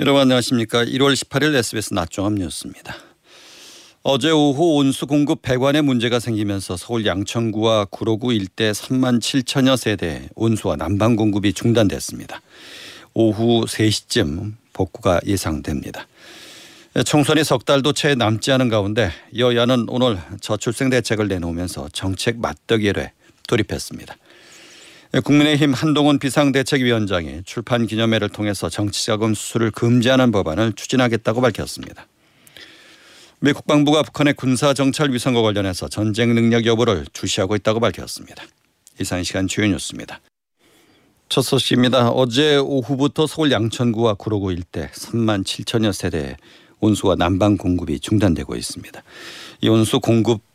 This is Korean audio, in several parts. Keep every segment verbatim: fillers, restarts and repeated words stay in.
여러분 안녕하십니까. 일월 십팔일 에스비에스 낮종합 뉴스입니다. 어제 오후 온수 공급 배관에 문제가 생기면서 서울 양천구와 구로구 일대 삼만 칠천여 세대 온수와 난방 공급이 중단됐습니다. 오후 세 시쯤 복구가 예상됩니다. 총선이 석 달도 채 남지 않은 가운데 여야는 오늘 저출생 대책을 내놓으면서 정책 맞대결에 돌입했습니다. 국민의힘 한동훈 비상대책위원장이 출판기념회를 통해서 정치자금 수수를 금지하는 법안을 추진하겠다고 밝혔습니다. 미 국방부가 북한의 군사정찰 위성과 관련해서 전쟁 능력 여부를 주시하고 있다고 밝혔습니다. 이상 이 시간 주요 뉴스입니다. 첫 소식입니다. 어제 오후부터 서울 양천구와 구로구 일대 삼만 칠천여 세대의 온수와 난방 공급이 중단되고 있습니다. 이 온수 공급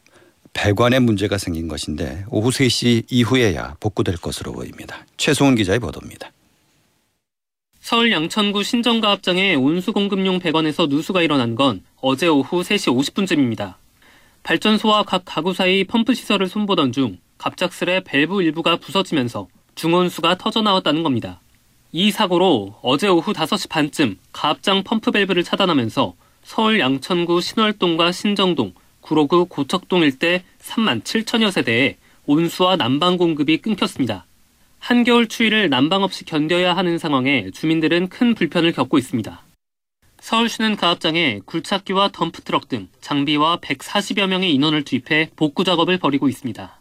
배관에 문제가 생긴 것인데 오후 세 시 이후에야 복구될 것으로 보입니다. 최승훈 기자의 보도입니다. 서울 양천구 신정가 합장의 온수 공급용 배관에서 누수가 일어난 건 어제 오후 세 시 오십 분쯤입니다. 발전소와 각 가구 사이 펌프 시설을 손보던 중 갑작스레 밸브 일부가 부서지면서 중온수가 터져나왔다는 겁니다. 이 사고로 어제 오후 다섯 시 반쯤 가합장 펌프 밸브를 차단하면서 서울 양천구 신월동과 신정동, 구로구 고척동 일대 삼만 칠천여 세대에 온수와 난방 공급이 끊겼습니다. 한겨울 추위를 난방 없이 견뎌야 하는 상황에 주민들은 큰 불편을 겪고 있습니다. 서울시는 가압장에 굴착기와 덤프트럭 등 장비와 백사십여 명의 인원을 투입해 복구 작업을 벌이고 있습니다.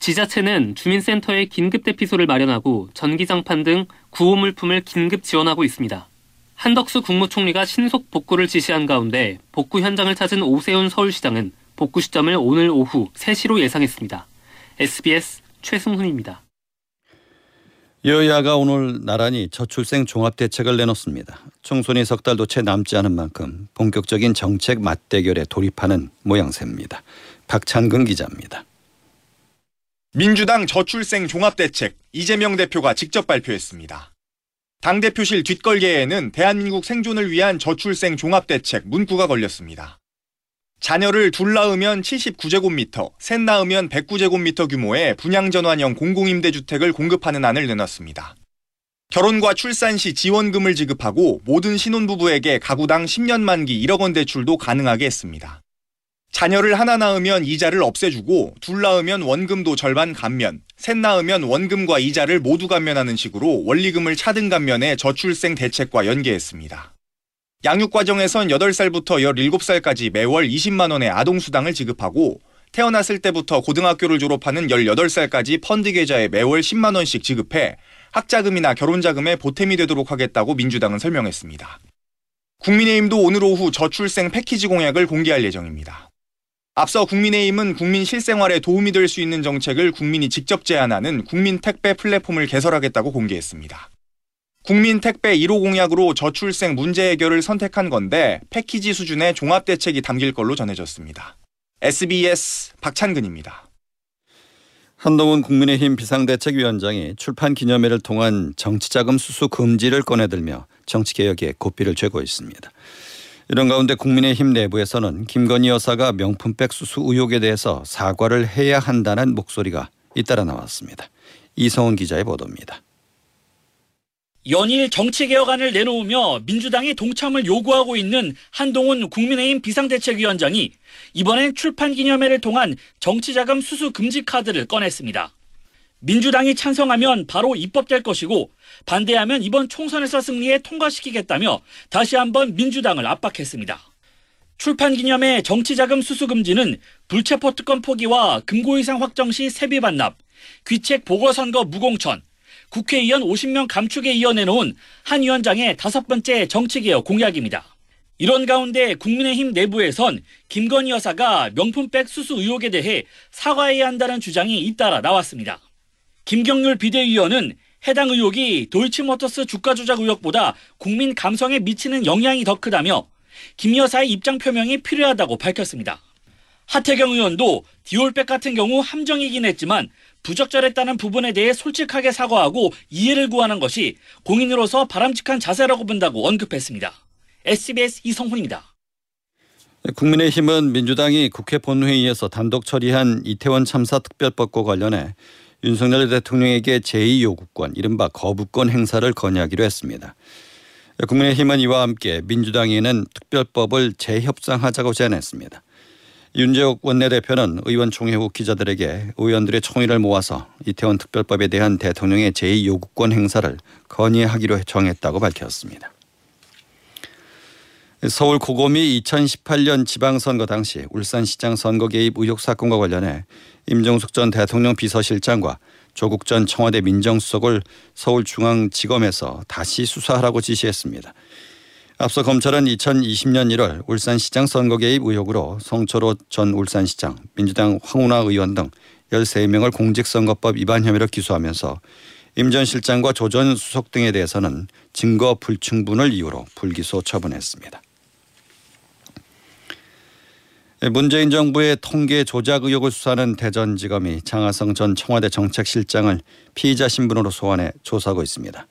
지자체는 주민센터에 긴급 대피소를 마련하고 전기장판 등 구호물품을 긴급 지원하고 있습니다. 한덕수 국무총리가 신속 복구를 지시한 가운데 복구 현장을 찾은 오세훈 서울시장은 복구 시점을 오늘 오후 세 시로 예상했습니다. 에스비에스 최승훈입니다. 여야가 오늘 나란히 저출생 종합대책을 내놓습니다. 총선이 석 달도 채 남지 않은 만큼 본격적인 정책 맞대결에 돌입하는 모양새입니다. 박찬근 기자입니다. 민주당 저출생 종합대책 이재명 대표가 직접 발표했습니다. 당대표실 뒷걸개에는 대한민국 생존을 위한 저출생 종합대책 문구가 걸렸습니다. 자녀를 둘 낳으면 칠십구 제곱미터, 셋 낳으면 백 구 제곱미터 규모의 분양전환형 공공임대주택을 공급하는 안을 내놨습니다. 결혼과 출산 시 지원금을 지급하고 모든 신혼부부에게 가구당 십 년 만기 일억 원 대출도 가능하게 했습니다. 자녀를 하나 낳으면 이자를 없애주고 둘 낳으면 원금도 절반 감면, 셋 낳으면 원금과 이자를 모두 감면하는 식으로 원리금을 차등 감면해 저출생 대책과 연계했습니다. 양육 과정에선 여덟 살부터 열일곱 살까지 매월 이십만 원의 아동수당을 지급하고 태어났을 때부터 고등학교를 졸업하는 열여덟 살까지 펀드 계좌에 매월 십만 원씩 지급해 학자금이나 결혼자금에 보탬이 되도록 하겠다고 민주당은 설명했습니다. 국민의힘도 오늘 오후 저출생 패키지 공약을 공개할 예정입니다. 앞서 국민의힘은 국민 실생활에 도움이 될 수 있는 정책을 국민이 직접 제안하는 국민 택배 플랫폼을 개설하겠다고 공개했습니다. 국민 택배 일 호 공약으로 저출생 문제 해결을 선택한 건데 패키지 수준의 종합대책이 담길 걸로 전해졌습니다. 에스비에스 박찬근입니다. 한동훈 국민의힘 비상대책위원장이 출판기념회를 통한 정치자금 수수 금지를 꺼내들며 정치개혁에 고삐를 죄고 있습니다. 이런 가운데 국민의힘 내부에서는 김건희 여사가 명품백 수수 의혹에 대해서 사과를 해야 한다는 목소리가 잇따라 나왔습니다. 이성훈 기자의 보도입니다. 연일 정치개혁안을 내놓으며 민주당이 동참을 요구하고 있는 한동훈 국민의힘 비상대책위원장이 이번엔 출판기념회를 통한 정치자금 수수 금지 카드를 꺼냈습니다. 민주당이 찬성하면 바로 입법될 것이고 반대하면 이번 총선에서 승리해 통과시키겠다며 다시 한번 민주당을 압박했습니다. 출판기념회 정치자금 수수금지는 불체포특권 포기와 금고 이상 확정 시 세비 반납, 귀책 보궐선거 무공천, 국회의원 오십 명 감축에 이어 내놓은 한 위원장의 다섯 번째 정치개혁 공약입니다. 이런 가운데 국민의힘 내부에선 김건희 여사가 명품백 수수 의혹에 대해 사과해야 한다는 주장이 잇따라 나왔습니다. 김경률 비대위원은 해당 의혹이 도이치모터스 주가 조작 의혹보다 국민 감성에 미치는 영향이 더 크다며 김 여사의 입장 표명이 필요하다고 밝혔습니다. 하태경 의원도 디올백 같은 경우 함정이긴 했지만 부적절했다는 부분에 대해 솔직하게 사과하고 이해를 구하는 것이 공인으로서 바람직한 자세라고 본다고 언급했습니다. 에스비에스 이성훈입니다. 국민의힘은 민주당이 국회 본회의에서 단독 처리한 이태원 참사 특별법과 관련해 윤석열 대통령에게 제이 요구권, 이른바 거부권 행사를 건의하기로 했습니다. 국민의힘은 이와 함께 민주당에는 특별법을 재협상하자고 제안했습니다. 윤재욱 원내대표는 의원총회 후 기자들에게 의원들의 총의를 모아서 이태원 특별법에 대한 대통령의 제이 요구권 행사를 건의하기로 정했다고 밝혔습니다. 서울 고검이 이천십팔 년 지방선거 당시 울산시장 선거 개입 의혹 사건과 관련해 임종석 전 대통령 비서실장과 조국 전 청와대 민정수석을 서울중앙지검에서 다시 수사하라고 지시했습니다. 앞서 검찰은 이천이십 년 일월 울산시장 선거 개입 의혹으로 성철호 전 울산시장, 민주당 황운하 의원 등 열세 명을 공직선거법 위반 혐의로 기소하면서 임 전 실장과 조 전 수석 등에 대해서는 증거 불충분을 이유로 불기소 처분했습니다. 문재인 정부의 통계 조작 의혹을 수사하는 대전지검이 장하성 전 청와대 정책실장을 피의자 신분으로 소환해 조사하고 있습니다.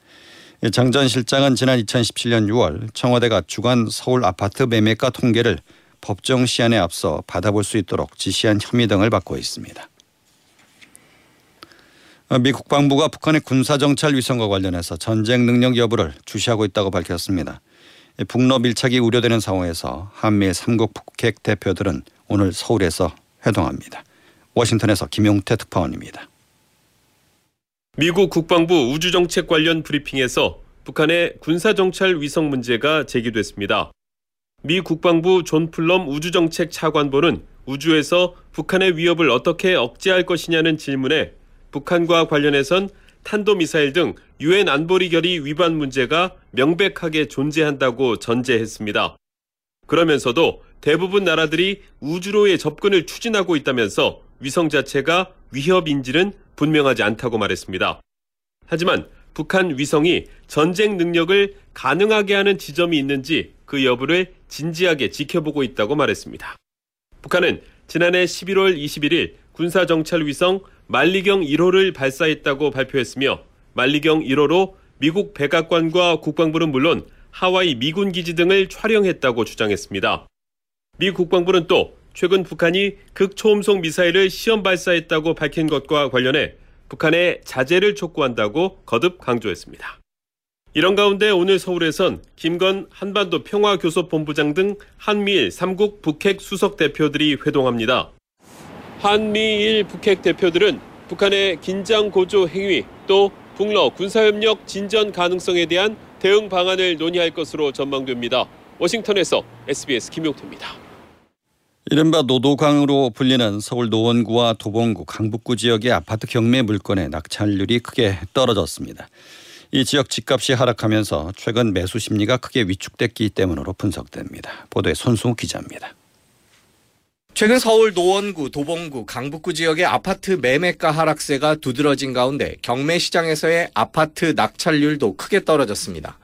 장 전 실장은 지난 이천십칠 년 유월 청와대가 주관 서울 아파트 매매가 통계를 법정 시한에 앞서 받아볼 수 있도록 지시한 혐의 등을 받고 있습니다. 미 국방부가 북한의 군사정찰 위성과 관련해서 전쟁 능력 여부를 주시하고 있다고 밝혔습니다. 북러 밀착이 우려되는 상황에서 한미 삼 국 북핵 대표들은 오늘 서울에서 회동합니다. 워싱턴에서 김용태 특파원입니다. 미국 국방부 우주정책 관련 브리핑에서 북한의 군사정찰 위성 문제가 제기됐습니다. 미 국방부 존 플럼 우주정책 차관보는 우주에서 북한의 위협을 어떻게 억제할 것이냐는 질문에 북한과 관련해선 탄도미사일 등 유엔 안보리 결의 위반 문제가 명백하게 존재한다고 전제했습니다. 그러면서도 대부분 나라들이 우주로의 접근을 추진하고 있다면서 위성 자체가 위협인지는 분명하지 않다고 말했습니다. 하지만 북한 위성이 전쟁 능력을 가능하게 하는 지점이 있는지 그 여부를 진지하게 지켜보고 있다고 말했습니다. 북한은 지난해 십일월 이십일일 군사정찰위성 만리경 일 호를 발사했다고 발표했으며 만리경 일 호로 미국 백악관과 국방부는 물론 하와이 미군기지 등을 촬영했다고 주장했습니다. 미 국방부는 또 최근 북한이 극초음속 미사일을 시험 발사했다고 밝힌 것과 관련해 북한에 자제를 촉구한다고 거듭 강조했습니다. 이런 가운데 오늘 서울에선 김건 한반도 평화교섭본부장 등 한미일 삼 국 북핵 수석 대표들이 회동합니다. 한미일 북핵 대표들은 북한의 긴장 고조 행위 또 북러 군사협력 진전 가능성에 대한 대응 방안을 논의할 것으로 전망됩니다. 워싱턴에서 에스비에스 김용태입니다. 이른바 노도강으로 불리는 서울 노원구와 도봉구, 강북구 지역의 아파트 경매 물건의 낙찰률이 크게 떨어졌습니다. 이 지역 집값이 하락하면서 최근 매수 심리가 크게 위축됐기 때문으로 분석됩니다. 보도에 손승우 기자입니다. 최근 서울 노원구, 도봉구, 강북구 지역의 아파트 매매가 하락세가 두드러진 가운데 경매 시장에서의 아파트 낙찰률도 크게 떨어졌습니다.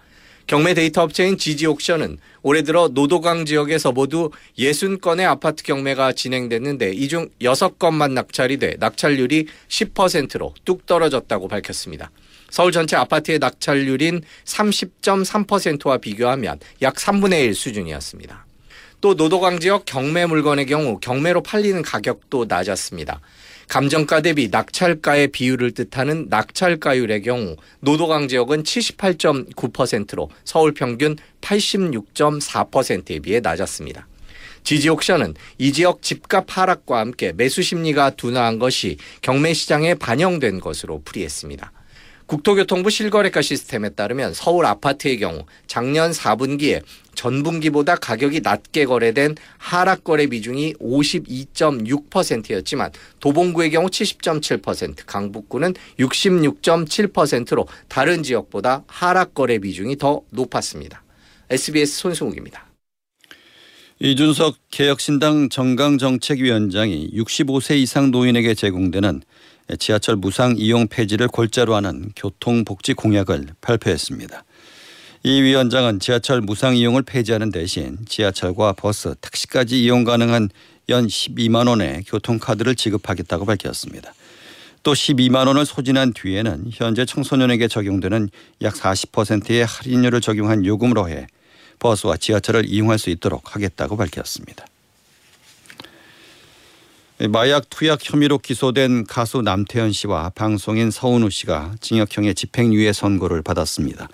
경매 데이터 업체인 지지옥션은 올해 들어 노도강 지역에서 모두 육십 건의 아파트 경매가 진행됐는데 이 중 여섯 건만 낙찰이 돼 낙찰률이 십 퍼센트로 뚝 떨어졌다고 밝혔습니다. 서울 전체 아파트의 낙찰률인 삼십 점 삼 퍼센트와 비교하면 약 삼분의 일 수준이었습니다. 또 노도강 지역 경매 물건의 경우 경매로 팔리는 가격도 낮았습니다. 감정가 대비 낙찰가의 비율을 뜻하는 낙찰가율의 경우 노도강 지역은 칠십팔 점 구 퍼센트로 서울 평균 팔십육 점 사 퍼센트에 비해 낮았습니다. 지지옥션은 이 지역 집값 하락과 함께 매수 심리가 둔화한 것이 경매 시장에 반영된 것으로 풀이했습니다. 국토교통부 실거래가 시스템에 따르면 서울 아파트의 경우 작년 사 분기에 전분기보다 가격이 낮게 거래된 하락거래 비중이 오십이 점 육 퍼센트였지만 도봉구의 경우 칠십 점 칠 퍼센트, 강북구는 육십육 점 칠 퍼센트로 다른 지역보다 하락거래 비중이 더 높았습니다. 에스비에스 손승욱입니다. 이준석 개혁신당 정강정책위원장이 육십오 세 이상 노인에게 제공되는 지하철 무상 이용 폐지를 골자로 하는 교통복지 공약을 발표했습니다. 이 위원장은 지하철 무상 이용을 폐지하는 대신 지하철과 버스, 택시까지 이용 가능한 연 십이만 원의 교통카드를 지급하겠다고 밝혔습니다. 또 십이만 원을 소진한 뒤에는 현재 청소년에게 적용되는 약 사십 퍼센트의 할인율을 적용한 요금으로 해 버스와 지하철을 이용할 수 있도록 하겠다고 밝혔습니다. 마약 투약 혐의로 기소된 가수 남태현 씨와 방송인 서은우 씨가 징역형의 집행유예 선고를 받았습니다.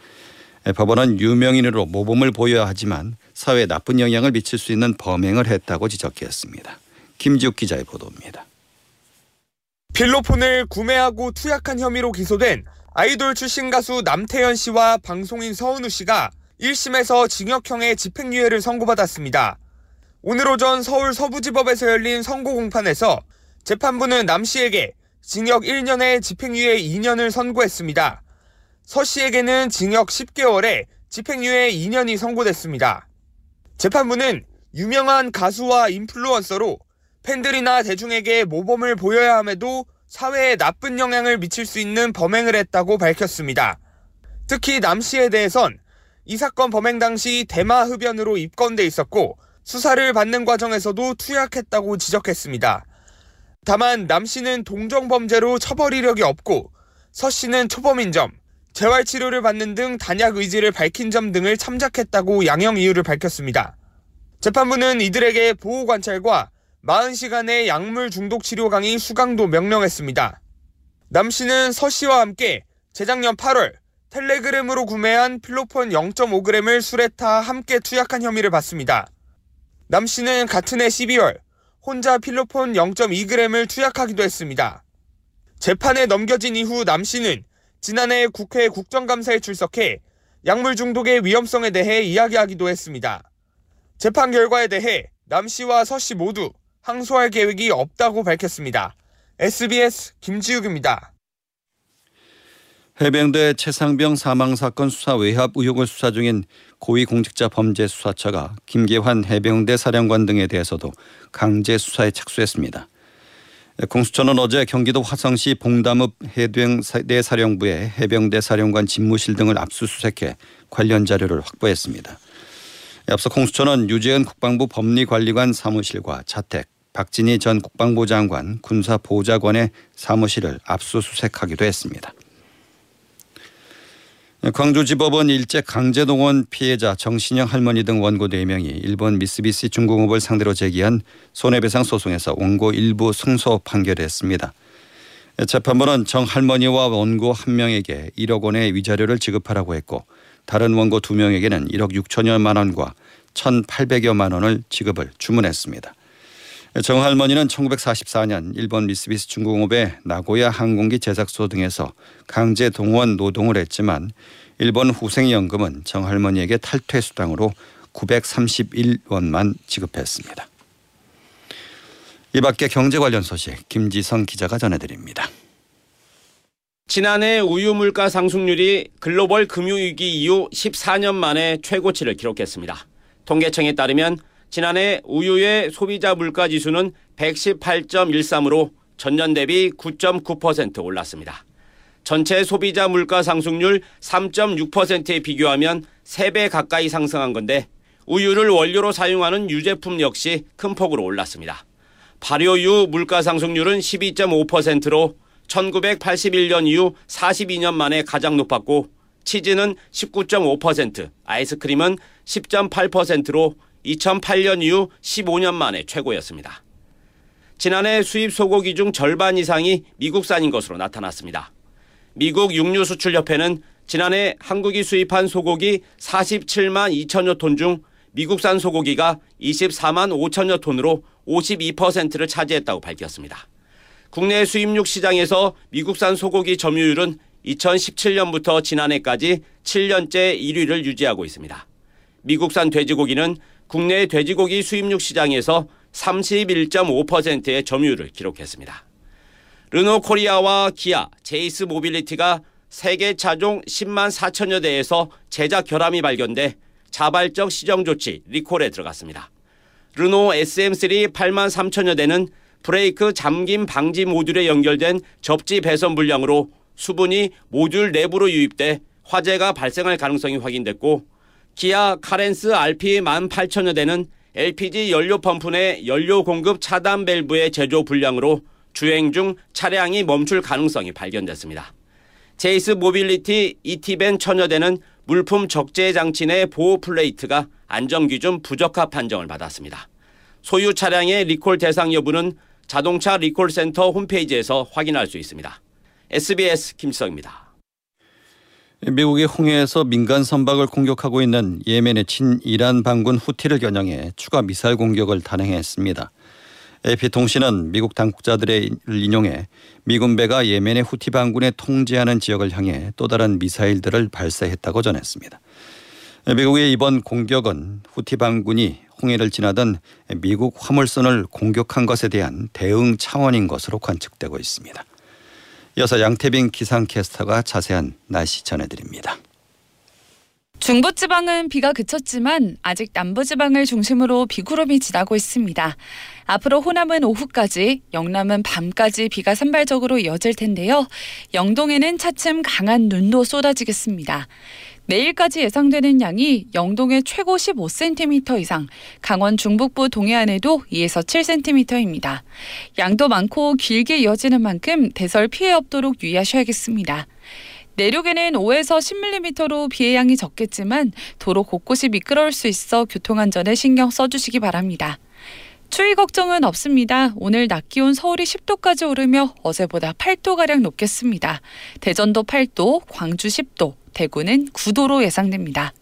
법원은 유명인으로 모범을 보여야 하지만 사회에 나쁜 영향을 미칠 수 있는 범행을 했다고 지적했습니다. 김지욱 기자의 보도입니다. 필로폰을 구매하고 투약한 혐의로 기소된 아이돌 출신 가수 남태현 씨와 방송인 서은우 씨가 일 심에서 징역형의 집행유예를 선고받았습니다. 오늘 오전 서울 서부지법에서 열린 선고 공판에서 재판부는 남 씨에게 징역 일 년에 집행유예 이 년을 선고했습니다. 서 씨에게는 징역 십 개월에 집행유예 이 년이 선고됐습니다. 재판부는 유명한 가수와 인플루언서로 팬들이나 대중에게 모범을 보여야 함에도 사회에 나쁜 영향을 미칠 수 있는 범행을 했다고 밝혔습니다. 특히 남 씨에 대해선 이 사건 범행 당시 대마 흡연으로 입건돼 있었고 수사를 받는 과정에서도 투약했다고 지적했습니다. 다만 남 씨는 동정범죄로 처벌 이력이 없고 서 씨는 초범인 점, 재활치료를 받는 등 단약 의지를 밝힌 점 등을 참작했다고 양형 이유를 밝혔습니다. 재판부는 이들에게 보호관찰과 사십 시간의 약물 중독 치료 강의 수강도 명령했습니다. 남 씨는 서 씨와 함께 재작년 팔월 텔레그램으로 구매한 필로폰 영 점 오 그램을 술에 타 함께 투약한 혐의를 받습니다. 남 씨는 같은 해 십이월 혼자 필로폰 영 점 이 그램을 투약하기도 했습니다. 재판에 넘겨진 이후 남 씨는 지난해 국회 국정감사에 출석해 약물 중독의 위험성에 대해 이야기하기도 했습니다. 재판 결과에 대해 남 씨와 서 씨 모두 항소할 계획이 없다고 밝혔습니다. 에스비에스 김지욱입니다. 해병대 최상병 사망사건 수사 외압 의혹을 수사 중인 고위공직자범죄수사처가 김계환 해병대 사령관 등에 대해서도 강제 수사에 착수했습니다. 공수처는 어제 경기도 화성시 봉담읍 해병대 사령부에 해병대 사령관 집무실 등을 압수수색해 관련 자료를 확보했습니다. 앞서 공수처는 유재은 국방부 법리관리관 사무실과 자택, 박진희 전 국방부 장관 군사보좌관의 사무실을 압수수색하기도 했습니다. 광주지법은 일제 강제동원 피해자 정신영 할머니 등 원고 네 명이 일본 미쓰비시 중공업을 상대로 제기한 손해배상 소송에서 원고 일부 승소 판결했습니다. 재판부는 정 할머니와 원고 한 명에게 일억 원의 위자료를 지급하라고 했고 다른 원고 두 명에게는 일억 육천여만 원과 천팔백여만 원을 지급을 주문했습니다. 정 할머니는 천구백사십사년 일본 미쓰비시 중공업의 나고야 항공기 제작소 등에서 강제 동원 노동을 했지만 일본 후생연금은 정 할머니에게 탈퇴 수당으로 구백삼십일 원만 지급했습니다. 이 밖에 경제 관련 소식 김지성 기자가 전해드립니다. 지난해 우유 물가 상승률이 글로벌 금융위기 이후 십사년 만에 최고치를 기록했습니다. 통계청에 따르면 지난해 우유의 소비자 물가지수는 백십팔 점 일삼으로 전년 대비 구 점 구 퍼센트 올랐습니다. 전체 소비자 물가 상승률 삼 점 육 퍼센트에 비교하면 세 배 가까이 상승한 건데 우유를 원료로 사용하는 유제품 역시 큰 폭으로 올랐습니다. 발효유 물가 상승률은 십이 점 오 퍼센트로 천구백팔십일년 이후 사십이년 만에 가장 높았고 치즈는 십구 점 오 퍼센트, 아이스크림은 십 점 팔 퍼센트로 이천팔년 이후 십오년 만에 최고였습니다. 지난해 수입 소고기 중 절반 이상이 미국산인 것으로 나타났습니다. 미국 육류수출협회는 지난해 한국이 수입한 소고기 사십칠만 이천여 톤 중 미국산 소고기가 이십사만 오천여 톤으로 오십이 퍼센트를 차지했다고 밝혔습니다. 국내 수입육 시장에서 미국산 소고기 점유율은 이천십칠년부터 지난해까지 칠년째 일 위를 유지하고 있습니다. 미국산 돼지고기는 국내 돼지고기 수입육 시장에서 삼십일 점 오 퍼센트의 점유율을 기록했습니다. 르노 코리아와 기아, 제이스 모빌리티가 세계 차종 십만 사천여 대에서 제작 결함이 발견돼 자발적 시정 조치 리콜에 들어갔습니다. 르노 에스엠 쓰리 팔만 삼천여 대는 브레이크 잠김 방지 모듈에 연결된 접지 배선 불량으로 수분이 모듈 내부로 유입돼 화재가 발생할 가능성이 확인됐고 기아 카렌스 알피 만 팔천여 대는 엘피지 연료 펌프 내 연료 공급 차단 밸브의 제조 불량으로 주행 중 차량이 멈출 가능성이 발견됐습니다. 제이스 모빌리티 이티벤 천여 대는 물품 적재 장치 내 보호 플레이트가 안전 기준 부적합 판정을 받았습니다. 소유 차량의 리콜 대상 여부는 자동차 리콜센터 홈페이지에서 확인할 수 있습니다. 에스비에스 김지성입니다. 미국이 홍해에서 민간 선박을 공격하고 있는 예멘의 친이란 반군 후티를 겨냥해 추가 미사일 공격을 단행했습니다. 에이피통신은 미국 당국자들을 인용해 미군 배가 예멘의 후티 반군에 통제하는 지역을 향해 또 다른 미사일들을 발사했다고 전했습니다. 미국의 이번 공격은 후티 반군이 홍해를 지나던 미국 화물선을 공격한 것에 대한 대응 차원인 것으로 관측되고 있습니다. 이어서 양태빈 기상캐스터가 자세한 날씨 전해드립니다. 중부지방은 비가 그쳤지만 아직 남부지방을 중심으로 비구름이 지나고 있습니다. 앞으로 호남은 오후까지, 영남은 밤까지 비가 산발적으로 이어질 텐데요. 영동에는 차츰 강한 눈도 쏟아지겠습니다. 내일까지 예상되는 양이 영동의 최고 십오 센티미터 이상, 강원 중북부 동해안에도 이에서 칠 센티미터입니다. 양도 많고 길게 이어지는 만큼 대설 피해 없도록 유의하셔야겠습니다. 내륙에는 오에서 십 밀리미터로 비의 양이 적겠지만 도로 곳곳이 미끄러울 수 있어 교통안전에 신경 써주시기 바랍니다. 추위 걱정은 없습니다. 오늘 낮 기온 서울이 십 도까지 오르며 어제보다 팔 도가량 높겠습니다. 대전도 팔 도, 광주 십 도, 대구는 구 도로 예상됩니다.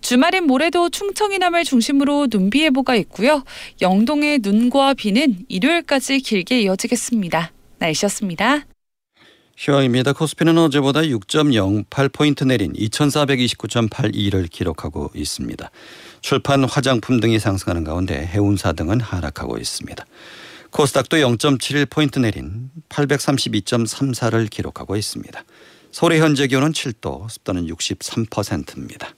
주말인 모레도 충청 이남을 중심으로 눈비 예보가 있고요. 영동의 눈과 비는 일요일까지 길게 이어지겠습니다. 날씨였습니다. 휴양입니다. 코스피는 어제보다 육 점 영팔 포인트 내린 이천사백이십구 점 팔이를 기록하고 있습니다. 출판, 화장품 등이 상승하는 가운데 해운사 등은 하락하고 있습니다. 코스닥도 영 점 칠일 포인트 내린 팔백삼십이 점 삼사를 기록하고 있습니다. 서울의 현재 기온은 칠 도, 습도는 육십삼 퍼센트입니다.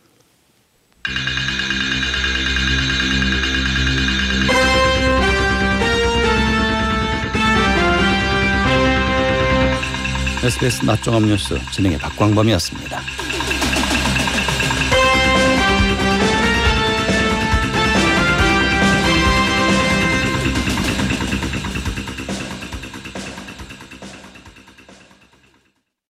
에스비에스 낮종합뉴스 진행의 박광범이었습니다.